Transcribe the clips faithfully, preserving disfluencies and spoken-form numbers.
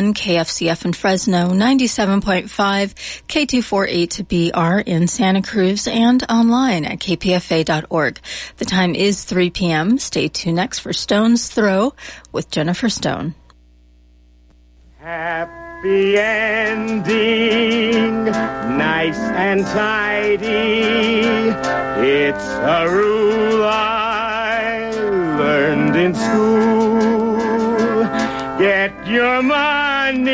ninety-one point one K F C F in Fresno, ninety-seven point five K two forty-eight B R in Santa Cruz, and online at k p f a dot org. The time is three p.m. Stay tuned next for Stone's Throw with Jennifer Stone. Happy ending, nice and tidy. It's a rule I learned in school. Get your money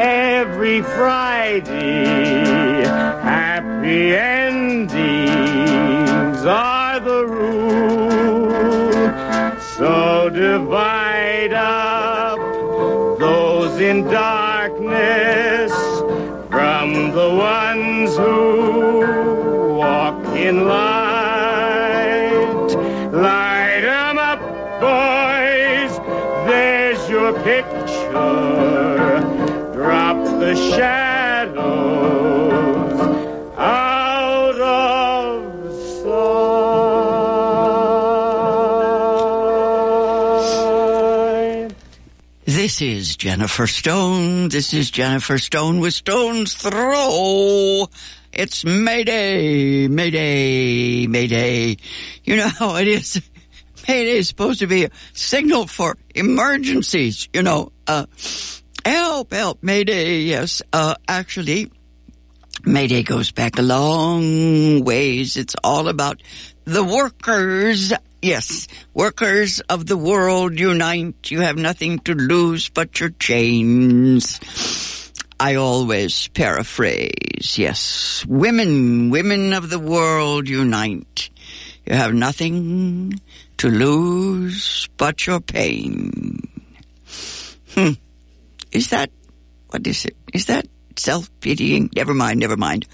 every Friday. Happy endings are the rule. So divide up those in darkness from the ones who walk in light. Light 'em up, boys, there's your picture. Drop the shadows out of sight. This is Jennifer Stone. This is Jennifer Stone with Stone's Throw. It's Mayday, Mayday, Mayday. You know how it is. Mayday is supposed to be a signal for emergencies. You know, uh, help, help, Mayday. Yes, uh, actually, Mayday goes back a long ways. It's all about the workers. Yes, workers of the world unite. You have nothing to lose but your chains. I always paraphrase. Yes, women, women of the world unite. You have nothing to lose but your pain. Hmm. Is that, what is it? Is that self-pitying? Never mind, never mind.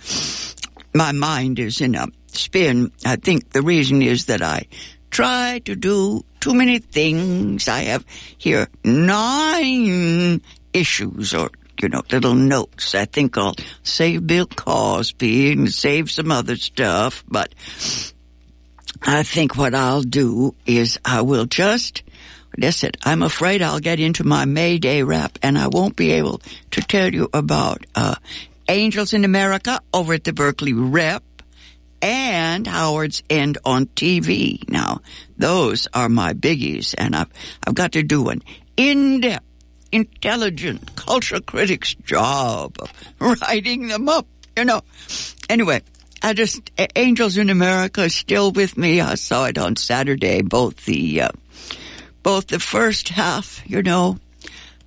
My mind is in a spin. I think the reason is that I try to do too many things. I have here nine issues or, you know, little notes. I think I'll save Bill Cosby and save some other stuff. But I think what I'll do is I will just, listen, I'm afraid I'll get into my Mayday rap and I won't be able to tell you about uh, Angels in America over at the Berkeley Rep. And Howard's End on T V. Now, those are my biggies, and I've, I've got to do an in-depth, intelligent culture critic's job of writing them up, you know. Anyway, I just, Angels in America is still with me. I saw it on Saturday, both the, uh, both the first half, you know,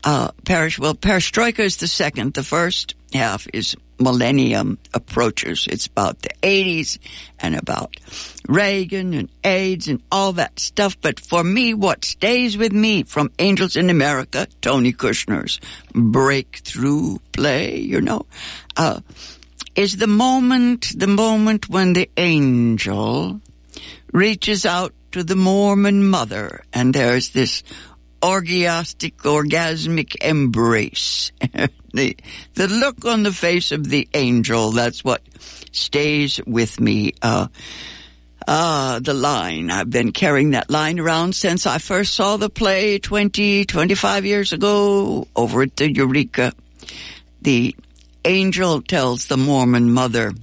uh, Perish, well, Perestroika is the second, the first half is Millennium Approaches. It's about the eighties and about Reagan and AIDS and all that stuff. But for me, what stays with me from Angels in America, Tony Kushner's breakthrough play, you know, uh, is the moment, the moment when the angel reaches out to the Mormon mother and there's this orgiastic, orgasmic embrace. the, the look on the face of the angel, that's what stays with me. Uh, uh, the line, I've been carrying that line around since I first saw the play twenty, twenty-five years ago over at the Eureka. The angel tells the Mormon mother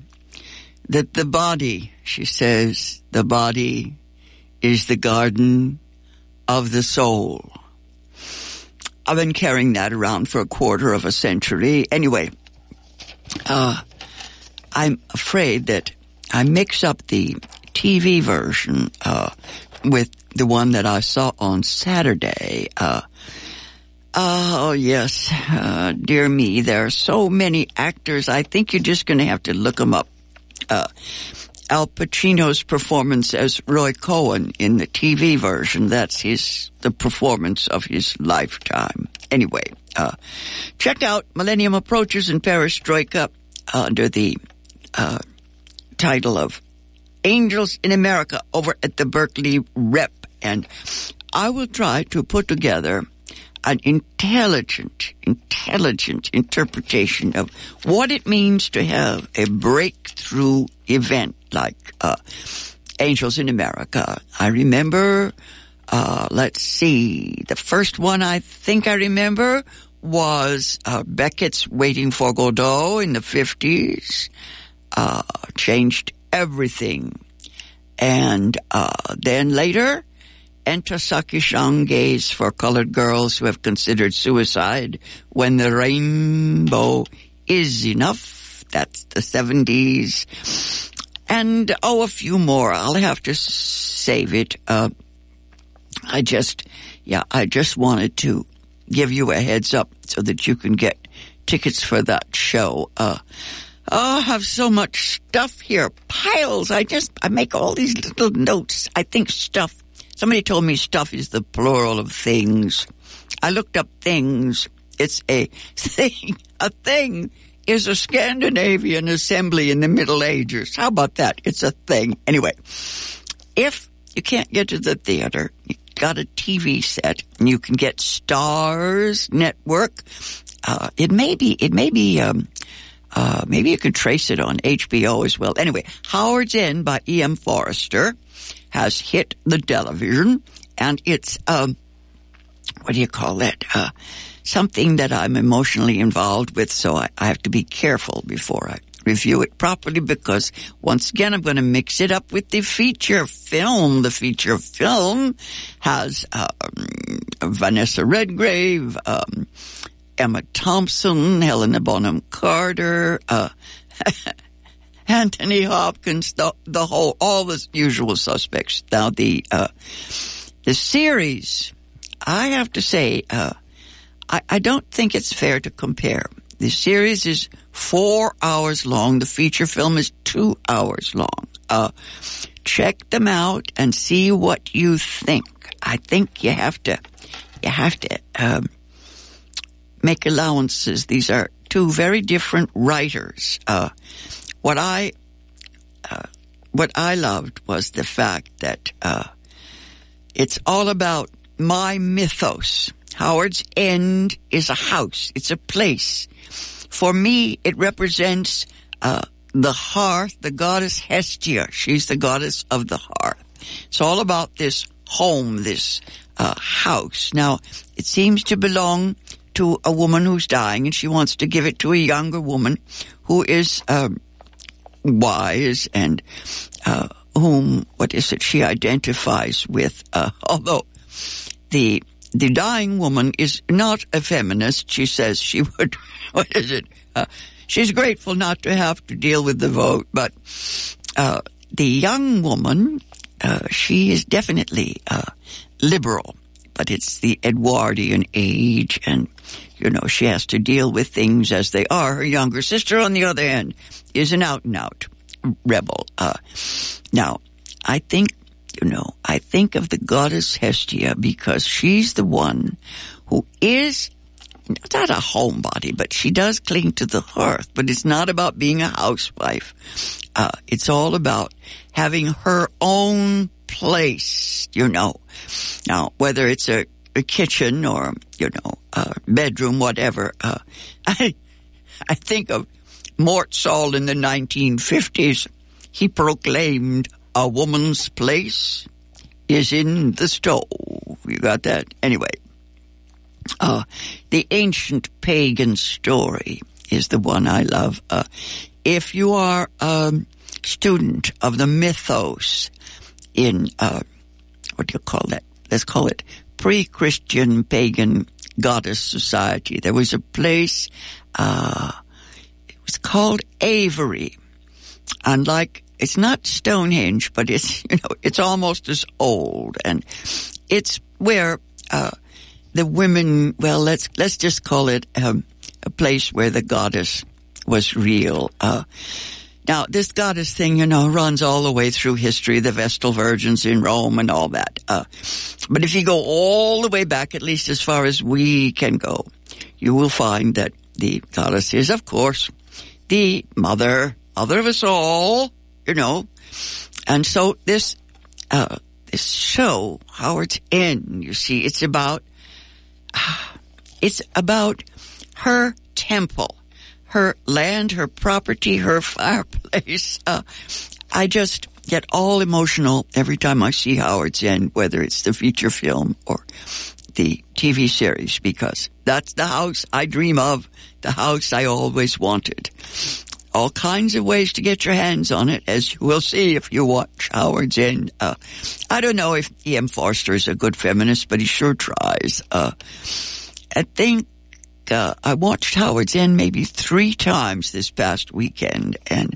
that the body, she says, the body is the garden of the soul. I've been carrying that around for a quarter of a century. Anyway, uh, I'm afraid that I mix up the T V version uh, with the one that I saw on Saturday. Uh, oh, yes. Uh, dear me, there are so many actors. I think you're just going to have to look them up. Uh, Al Pacino's performance as Roy Cohn in the T V version, that's his, the performance of his lifetime. Anyway, uh, check out Millennium Approaches and Perestroika under the, uh, title of Angels in America over at the Berkeley Rep. And I will try to put together an intelligent, intelligent interpretation of what it means to have a breakthrough event like uh, Angels in America. I remember Uh, let's see. The first one I think I remember was uh, Beckett's Waiting for Godot in the fifties. Uh, changed everything. And uh, then later, Enter Saki Shange's For Colored Girls Who Have Considered Suicide, When the Rainbow Is Enough. That's the seventies. And, oh, a few more. I'll have to save it. Uh, I just, yeah, I just wanted to give you a heads up so that you can get tickets for that show. Uh, oh, I have so much stuff here. Piles. I just, I make all these little notes. I think stuff. Somebody told me stuff is the plural of things. I looked up things. It's a thing. A thing is a Scandinavian assembly in the Middle Ages. How about that? It's a thing. Anyway, if you can't get to the theater, you got a T V set, and you can get Starz Network. Uh, it may be, it may be, um, uh, maybe you can trace it on H B O as well. Anyway, Howard's End by E M Forster has hit the television, and it's, um, what do you call that? Uh, something that I'm emotionally involved with, so I, I have to be careful before I review it properly, because once again I'm going to mix it up with the feature film. The feature film has um, Vanessa Redgrave, um, Emma Thompson, Helena Bonham Carter, uh, Anthony Hopkins, the, the whole, all the usual suspects. Now the uh, the series, I have to say, uh, I, I don't think it's fair to compare. The series is four hours long. The feature film is two hours long. Uh, check them out and see what you think. I think you have to, you have to, um, make allowances. These are two very different writers. Uh, what I, uh, what I loved was the fact that, uh, it's all about my mythos. Howard's End is a house. It's a place. For me, it represents uh, the hearth, the goddess Hestia. She's the goddess of the hearth. It's all about this home, this uh, house. Now, it seems to belong to a woman who's dying, and she wants to give it to a younger woman who is uh, wise and uh, whom, what is it, she identifies with. Uh, although the... The dying woman is not a feminist. She says she would, what is it? Uh, she's grateful not to have to deal with the vote, but uh, the young woman, uh, she is definitely uh, liberal, but it's the Edwardian age, and, you know, she has to deal with things as they are. Her younger sister, on the other hand, is an out-and-out rebel. Uh, now, I think You know, I think of the goddess Hestia because she's the one who is not a homebody, but she does cling to the hearth. But it's not about being a housewife. Uh, it's all about having her own place, you know. Now, whether it's a, a kitchen or, you know, a bedroom, whatever, uh, I, I think of Mort Sahl in the nineteen fifties. He proclaimed, "A woman's place is in the stove." You got that? Anyway, uh, the ancient pagan story is the one I love. Uh, if you are a student of the mythos in, uh, what do you call that? Let's call it pre-Christian pagan goddess society. There was a place, uh, it was called Avery. And like, it's not Stonehenge, but it's, you know, it's almost as old, and it's where uh, the women. Well, let's let's just call it um, a place where the goddess was real. Uh, now, this goddess thing, you know, runs all the way through history, the Vestal Virgins in Rome, and all that. Uh, but if you go all the way back, at least as far as we can go, you will find that the goddess is, of course, the mother, mother of us all. You know, and so this, uh, this show, Howard's End, you see, it's about, uh, it's about her temple, her land, her property, her fireplace. Uh, I just, get all emotional every time I see Howard's End, whether it's the feature film or the T V series, because that's the house I dream of, the house I always wanted. All kinds of ways to get your hands on it, as you will see if you watch Howard's End. Uh, I don't know if E M. Forster is a good feminist, but he sure tries. Uh, I think uh, I watched Howard's End maybe three times this past weekend, and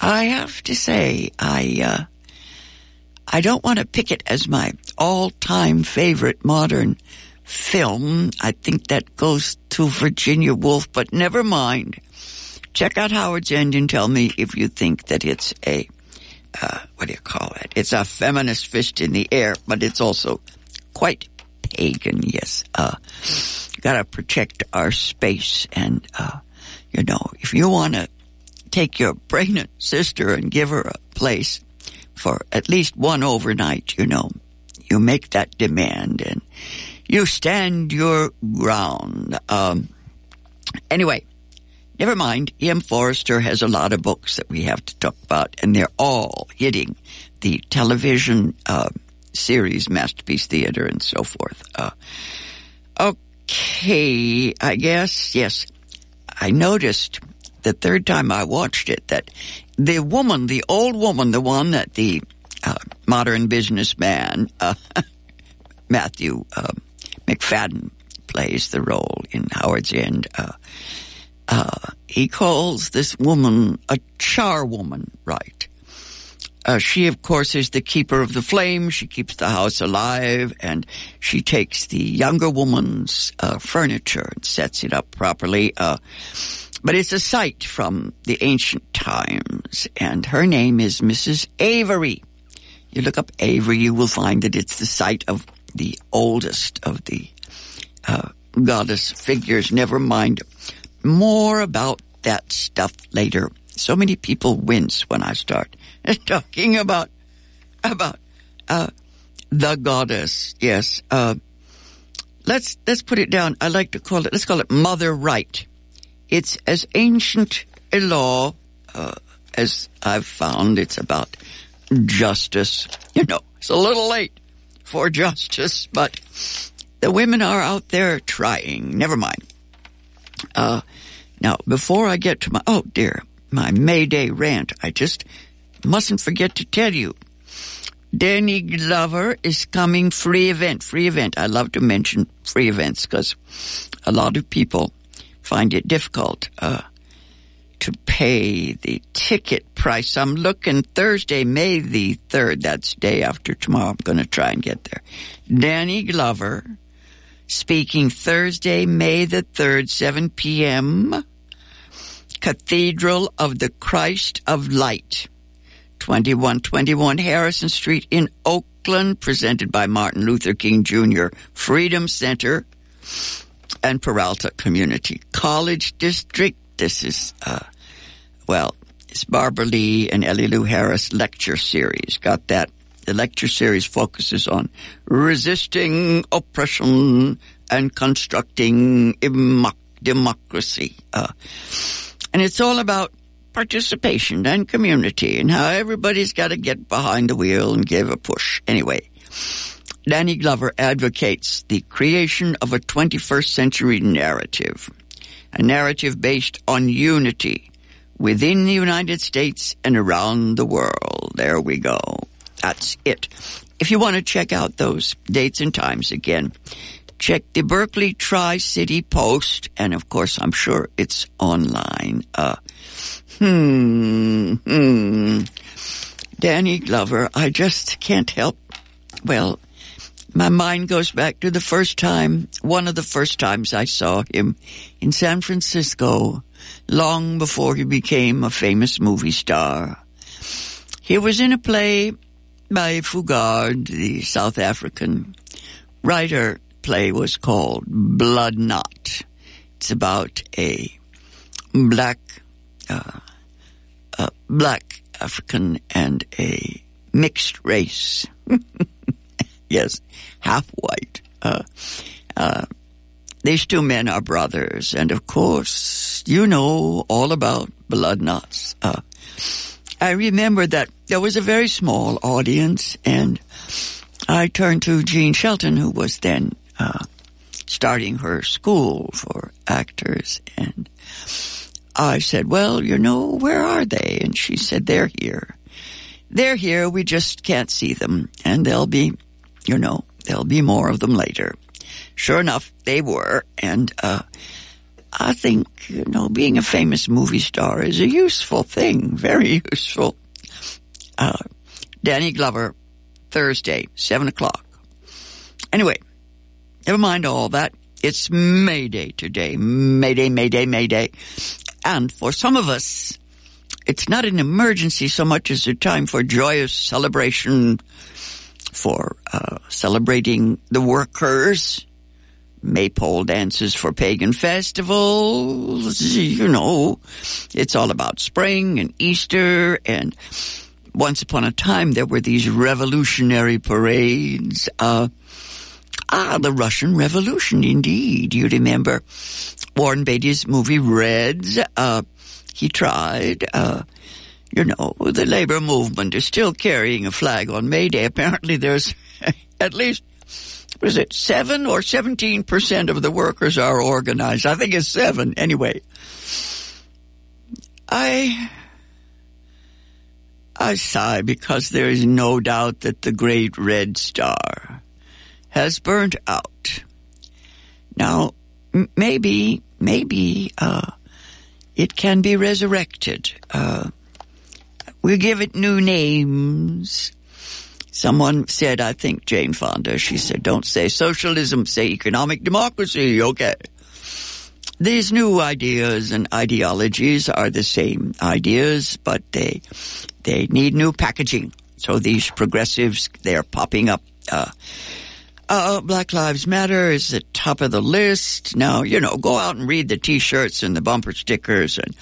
I have to say I uh, I don't want to pick it as my all-time favorite modern film. I think that goes to Virginia Woolf, but never mind. Check out Howard's End and tell me if you think that it's a, uh, what do you call it? It's a feminist fist in the air, but it's also quite pagan, yes. Uh, you gotta protect our space. And, uh, you know, if you want to take your pregnant sister and give her a place for at least one overnight, you know, you make that demand and you stand your ground. Um, anyway. Never mind, E M. Forster has a lot of books that we have to talk about, and they're all hitting the television uh, series, Masterpiece Theater, and so forth. Uh, okay, I guess, yes, I noticed the third time I watched it that the woman, the old woman, the one that the uh, modern businessman, uh, Matthew uh, McFadden, plays the role in Howard's End, uh, Uh, he calls this woman a charwoman, right? Uh, she, of course, is the keeper of the flame. She keeps the house alive, and she takes the younger woman's uh, furniture and sets it up properly. Uh, but it's a sight from the ancient times, and her name is Missus Avery. You look up Avery, you will find that it's the site of the oldest of the uh, goddess figures. Never mind. More about that stuff later. So many people wince when I start talking about about uh, the goddess. Yes, uh, let's let's put it down. I like to call it. Let's call it Mother Right. It's as ancient a law uh, as I've found. It's about justice. You know, it's a little late for justice, but the women are out there trying. Never mind. Uh, now, before I get to my, oh dear, my May Day rant, I just mustn't forget to tell you, Danny Glover is coming, free event, free event. I love to mention free events because a lot of people find it difficult uh, to pay the ticket price. I'm looking Thursday, May the third, that's day after tomorrow. I'm going to try and get there. Danny Glover speaking Thursday, May the third, seven p.m., Cathedral of the Christ of Light, twenty-one twenty-one Harrison Street in Oakland, presented by Martin Luther King Junior Freedom Center and Peralta Community College District. This is, uh, well, it's Barbara Lee and Ellie Lou Harris lecture series. Got that? The lecture series focuses on resisting oppression and constructing democracy. Uh, and it's all about participation and community and how everybody's got to get behind the wheel and give a push. Anyway, Danny Glover advocates the creation of a twenty-first century narrative, a narrative based on unity within the United States and around the world. There we go. That's it. If you want to check out those dates and times again, check the Berkeley Tri-City Post, and of course, I'm sure it's online. Uh, hmm, hmm. Danny Glover, I just can't help. Well, my mind goes back to the first time, one of the first times I saw him in San Francisco, long before he became a famous movie star. He was in a play by Fugard, the South African writer. Play was called Blood Knot. It's about a black, uh, a black African and a mixed race. Yes, half white. Uh, uh, these two men are brothers, and of course, you know all about blood knots. Uh, I remember that there was a very small audience, and I turned to Jean Shelton, who was then uh, starting her school for actors, and I said, well, you know, where are they? And she said, they're here. They're here, we just can't see them, and they'll be, you know, there'll be more of them later. Sure enough, they were, and uh I think, you know, being a famous movie star is a useful thing, very useful. Uh, Danny Glover, Thursday, seven o'clock. Anyway, never mind all that. It's May Day today. May Day, May Day, May Day. And for some of us, it's not an emergency so much as a time for joyous celebration, for uh, celebrating the workers, maypole dances for pagan festivals, you know. It's all about spring and Easter, and once upon a time there were these revolutionary parades. Uh, ah, the Russian Revolution, indeed. You remember Warren Beatty's movie Reds. Uh, he tried, uh, you know, the labor movement is still carrying a flag on May Day. Apparently there's at least... was it seven or seventeen percent of the workers are organized? I think it's seven. Anyway, I I sigh because there is no doubt that the great red star has burnt out. Now, m- maybe, maybe uh, it can be resurrected. Uh, we give it new names. Someone said, I think Jane Fonda, she said, don't say socialism, say economic democracy, okay. These new ideas and ideologies are the same ideas, but they they need new packaging. So these progressives, they're popping up. Uh, uh, Black Lives Matter is at the top of the list. Now, you know, go out and read the T-shirts and the bumper stickers, and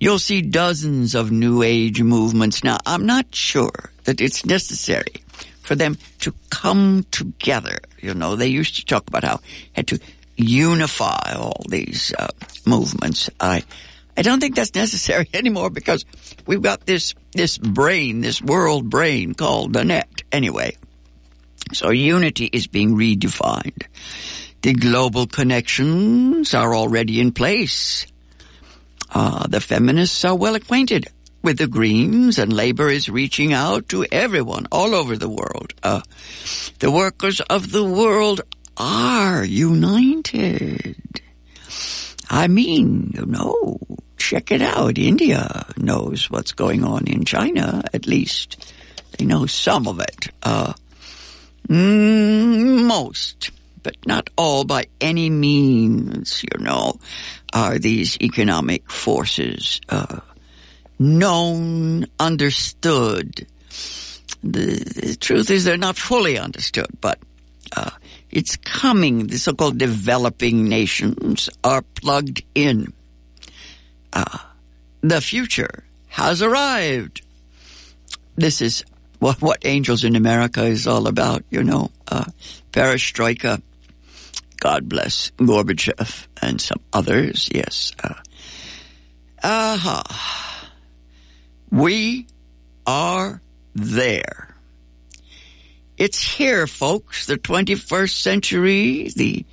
you'll see dozens of new age movements. Now, I'm not sure that it's necessary for them to come together. You know, they used to talk about how had to unify all these uh, movements. I I don't think that's necessary anymore because we've got this, this brain, this world brain called the net. Anyway, so unity is being redefined. The global connections are already in place. Uh, the feminists are well acquainted with the Greens, and labor is reaching out to everyone all over the world. Uh, the workers of the world are united. I mean, you know, check it out. India knows what's going on in China, at least. They know some of it. Uh, most, but not all by any means, you know, are these economic forces uh known, understood. The, the truth is they're not fully understood, but uh it's coming. The so-called developing nations are plugged in. Uh, the future has arrived. This is what, what Angels in America is all about, you know. Uh, Perestroika, God bless Gorbachev and some others, yes. Uh, aha. We are there. It's here, folks, the twenty-first century. The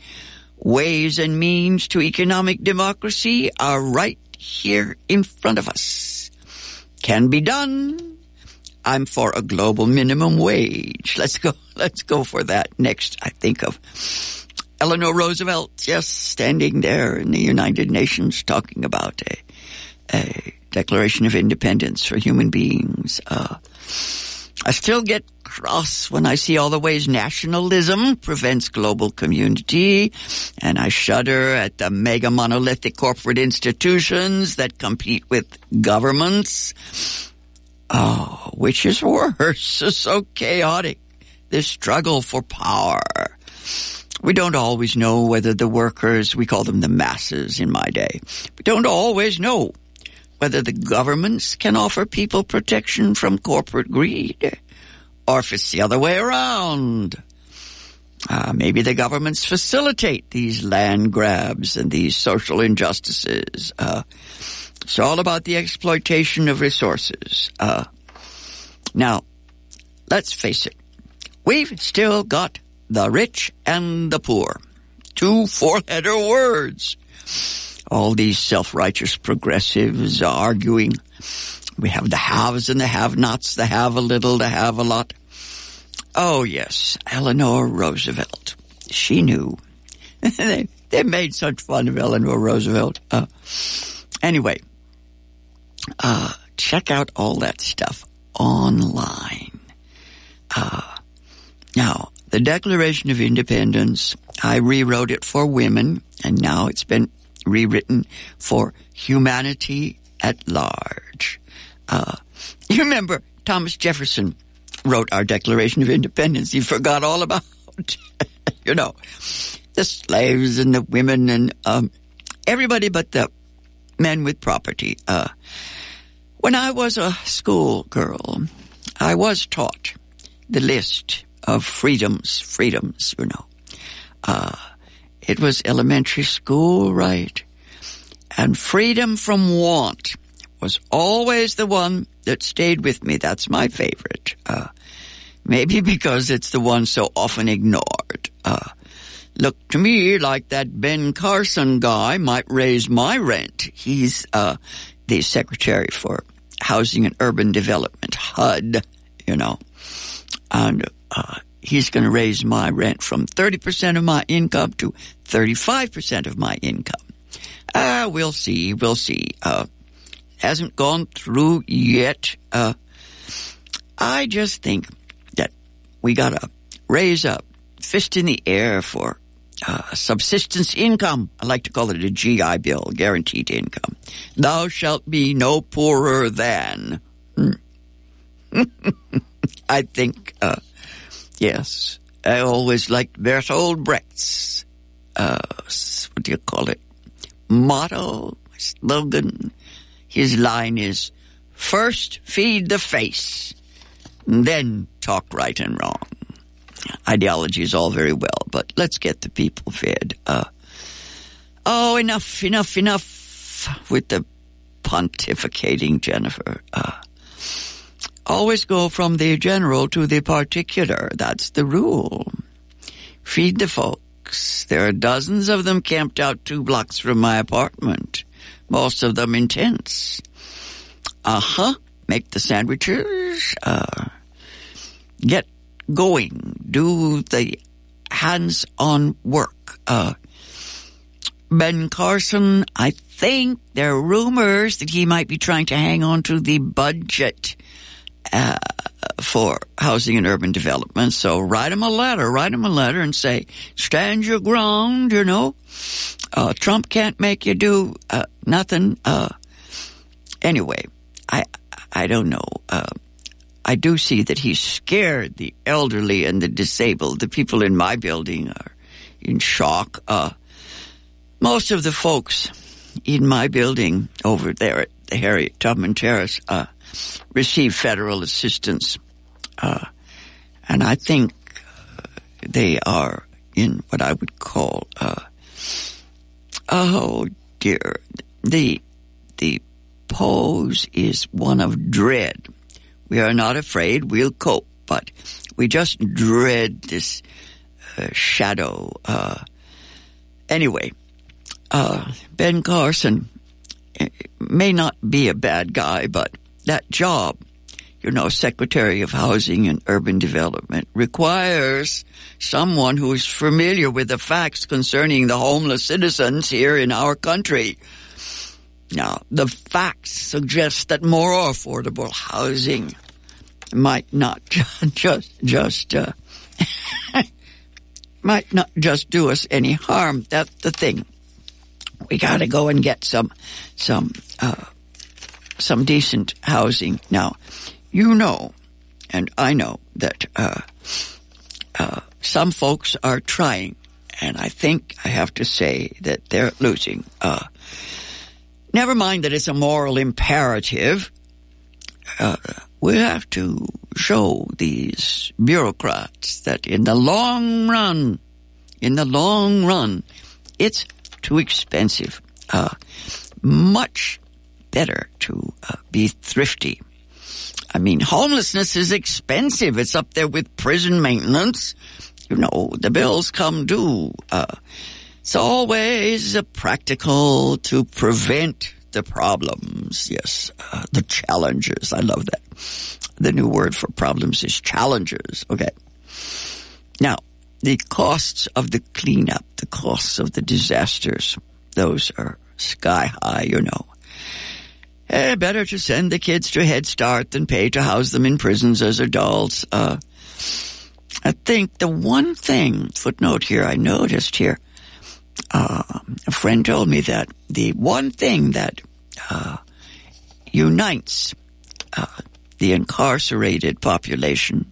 ways and means to economic democracy are right here in front of us. Can be done. I'm for a global minimum wage. Let's go, let's go for that. Next, I think of Eleanor Roosevelt, yes, standing there in the United Nations talking about a, a Declaration of Independence for human beings. Uh, I still get cross when I see all the ways nationalism prevents global community, and I shudder at the mega monolithic corporate institutions that compete with governments. Oh, which is worse. It's so chaotic, this struggle for power. We don't always know whether the workers, we call them the masses in my day, we don't always know whether the governments can offer people protection from corporate greed, or if it's the other way around. Uh, maybe the governments facilitate these land grabs and these social injustices. Uh, It's all about the exploitation of resources. Uh, now, let's face it. We've still got the rich and the poor. Two four-letter words. All these self-righteous progressives are arguing. We have the haves and the have-nots, the have a little, the have a lot. Oh, yes, Eleanor Roosevelt. She knew. they, they made such fun of Eleanor Roosevelt. Uh, anyway, uh, check out all that stuff online. Uh, now, the Declaration of Independence, I rewrote it for women, and now it's been rewritten for humanity at large. Uh, you remember Thomas Jefferson wrote our Declaration of Independence. He forgot all about, you know, the slaves and the women and um, everybody but the men with property. Uh, when I was a school girl, I was taught the list of freedoms, freedoms, you know. Uh, it was elementary school, right? And freedom from want was always the one that stayed with me. That's my favorite. Uh, maybe because it's the one so often ignored. Uh, looked to me like that Ben Carson guy might raise my rent. He's uh, the Secretary for Housing and Urban Development, H U D, you know. And uh, he's going to raise my rent from thirty percent of my income to thirty-five percent of my income. Ah, uh, we'll see, we'll see. Uh, hasn't gone through yet. Uh, I just think that we gotta raise a fist in the air for uh, subsistence income. I like to call it a G I Bill, guaranteed income. Thou shalt be no poorer than. Mm. I think, uh, yes, I always liked Bertolt Brecht's, uh, what do you call it, motto, slogan. His line is, first feed the face, then talk right and wrong. Ideology is all very well, but let's get the people fed. Uh, oh, enough, enough, enough with the pontificating, Jennifer. Uh, always go from the general to the particular. That's the rule. Feed the folks. There are dozens of them camped out two blocks from my apartment. Most of them in tents. Uh-huh. Make the sandwiches. Uh, get going. Do the hands-on work. Uh, Ben Carson, I think there are rumors that he might be trying to hang on to the budget uh, for housing and urban development. So write him a letter. Write him a letter and say, stand your ground, you know. Uh, Trump can't make you do uh, nothing. Uh, anyway, I I don't know. Uh, I do see that he's scared the elderly and the disabled. The people in my building are in shock. Uh, most of the folks in my building over there at the Harriet Tubman Terrace uh, receive federal assistance. Uh, and I think uh, they are in what I would call... Uh, Oh, dear. The the pose is one of dread. We are not afraid. We'll cope. But we just dread this uh, shadow. Uh, anyway, uh, Ben Carson may not be a bad guy, but that job, you know, Secretary of Housing and Urban Development, requires someone who is familiar with the facts concerning the homeless citizens here in our country. Now, the facts suggest that more affordable housing might not just, just, uh, might not just do us any harm. That's the thing. We gotta go and get some, some, uh, some decent housing. Now, you know, and I know, that uh, uh, some folks are trying, and I think I have to say that they're losing. Uh, never mind that it's a moral imperative. Uh, we have to show these bureaucrats that in the long run, in the long run, it's too expensive. Uh, much better to uh, be thrifty. I mean, homelessness is expensive. It's up there with prison maintenance. You know, the bills come due. Uh, it's always practical to prevent the problems. Yes, uh, the challenges. I love that. The new word for problems is challenges. Okay. Now, the costs of the cleanup, the costs of the disasters, those are sky high, you know. Eh, better to send the kids to Head Start than pay to house them in prisons as adults. Uh, I think the one thing, footnote here, I noticed here, uh, a friend told me that the one thing that uh, unites uh, the incarcerated population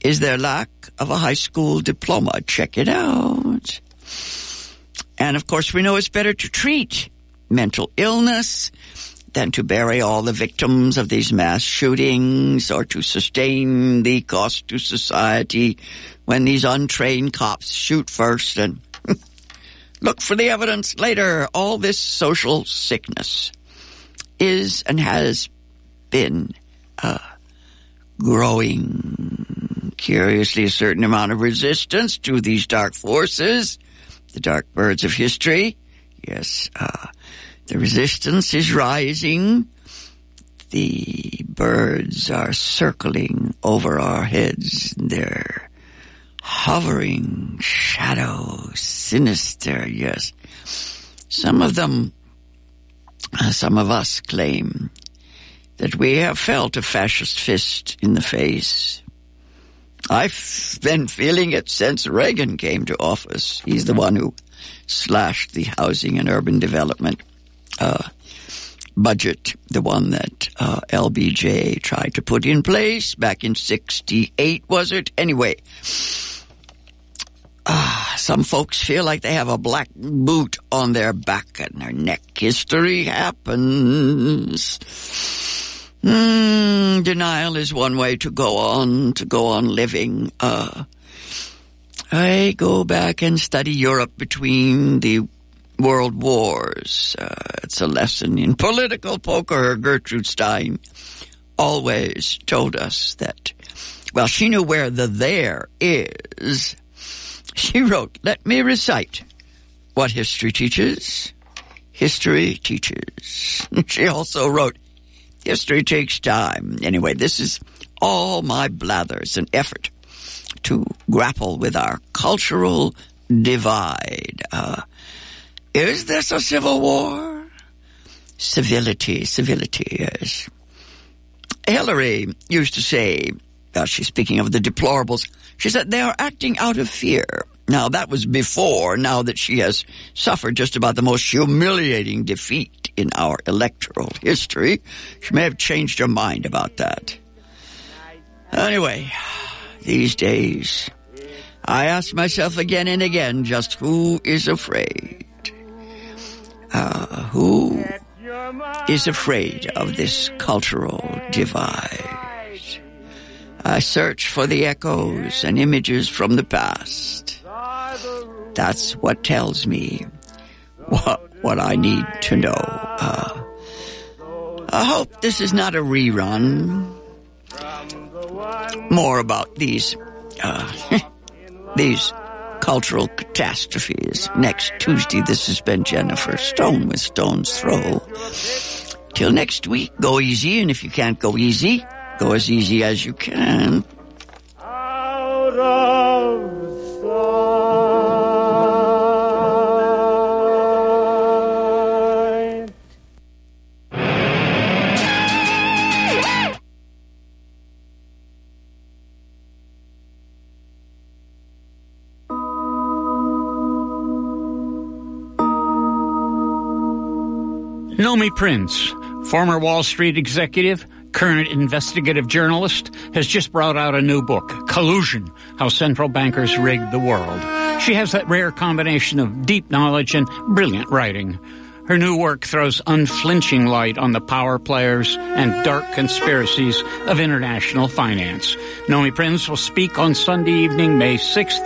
is their lack of a high school diploma. Check it out. And, of course, we know it's better to treat mental illness than to bury all the victims of these mass shootings or to sustain the cost to society when these untrained cops shoot first and look for the evidence later. All this social sickness is and has been uh, growing. Curiously, a certain amount of resistance to these dark forces, the dark birds of history. Yes, uh, the resistance is rising. The birds are circling over our heads. They're hovering shadow, sinister, yes. Some of them, uh, some of us claim that we have felt a fascist fist in the face. I've been feeling it since Reagan came to office. He's the one who slashed the housing and urban development uh, budget, the one that uh, L B J tried to put in place back in sixty-eight, was it? Anyway, uh, some folks feel like they have a black boot on their back and their neck. History happens. Mm, denial is one way to go on, to go on living. Uh, I go back and study Europe between the world wars. Uh, it's a lesson in political poker. Gertrude Stein always told us that, well, she knew where the there is. She wrote, "Let me recite what history teaches. History teaches." She also wrote, "History takes time." Anyway, this is all my blather. It's an effort to grapple with our cultural divide. Uh, is this a civil war? Civility, civility, yes. Hillary used to say, uh, she's speaking of the deplorables, she said they are acting out of fear. Now, that was before, now that she has suffered just about the most humiliating defeat in our electoral history. She may have changed her mind about that. Anyway, these days, I ask myself again and again, just who is afraid? Uh, who is afraid of this cultural divide? I search for the echoes and images from the past. That's what tells me what What I need to know. Uh, I hope this is not a rerun. More about these, uh, these cultural catastrophes next Tuesday. This has been Jennifer Stone with Stone's Throw. Till next week, go easy, and if you can't go easy, go as easy as you can. Out of sight. Nomi Prins, former Wall Street executive, current investigative journalist, has just brought out a new book, Collusion: How Central Bankers Rigged the World. She has that rare combination of deep knowledge and brilliant writing. Her new work throws unflinching light on the power players and dark conspiracies of international finance. Nomi Prins will speak on Sunday evening, May sixth,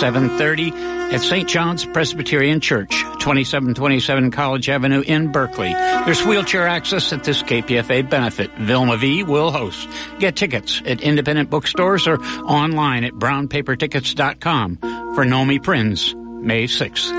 seven thirty at Saint John's Presbyterian Church, twenty-seven twenty-seven College Avenue in Berkeley. There's wheelchair access at this K P F A benefit. Vilma V will host. Get tickets at independent bookstores or online at brown paper tickets dot com for Nomi Prins, May sixth.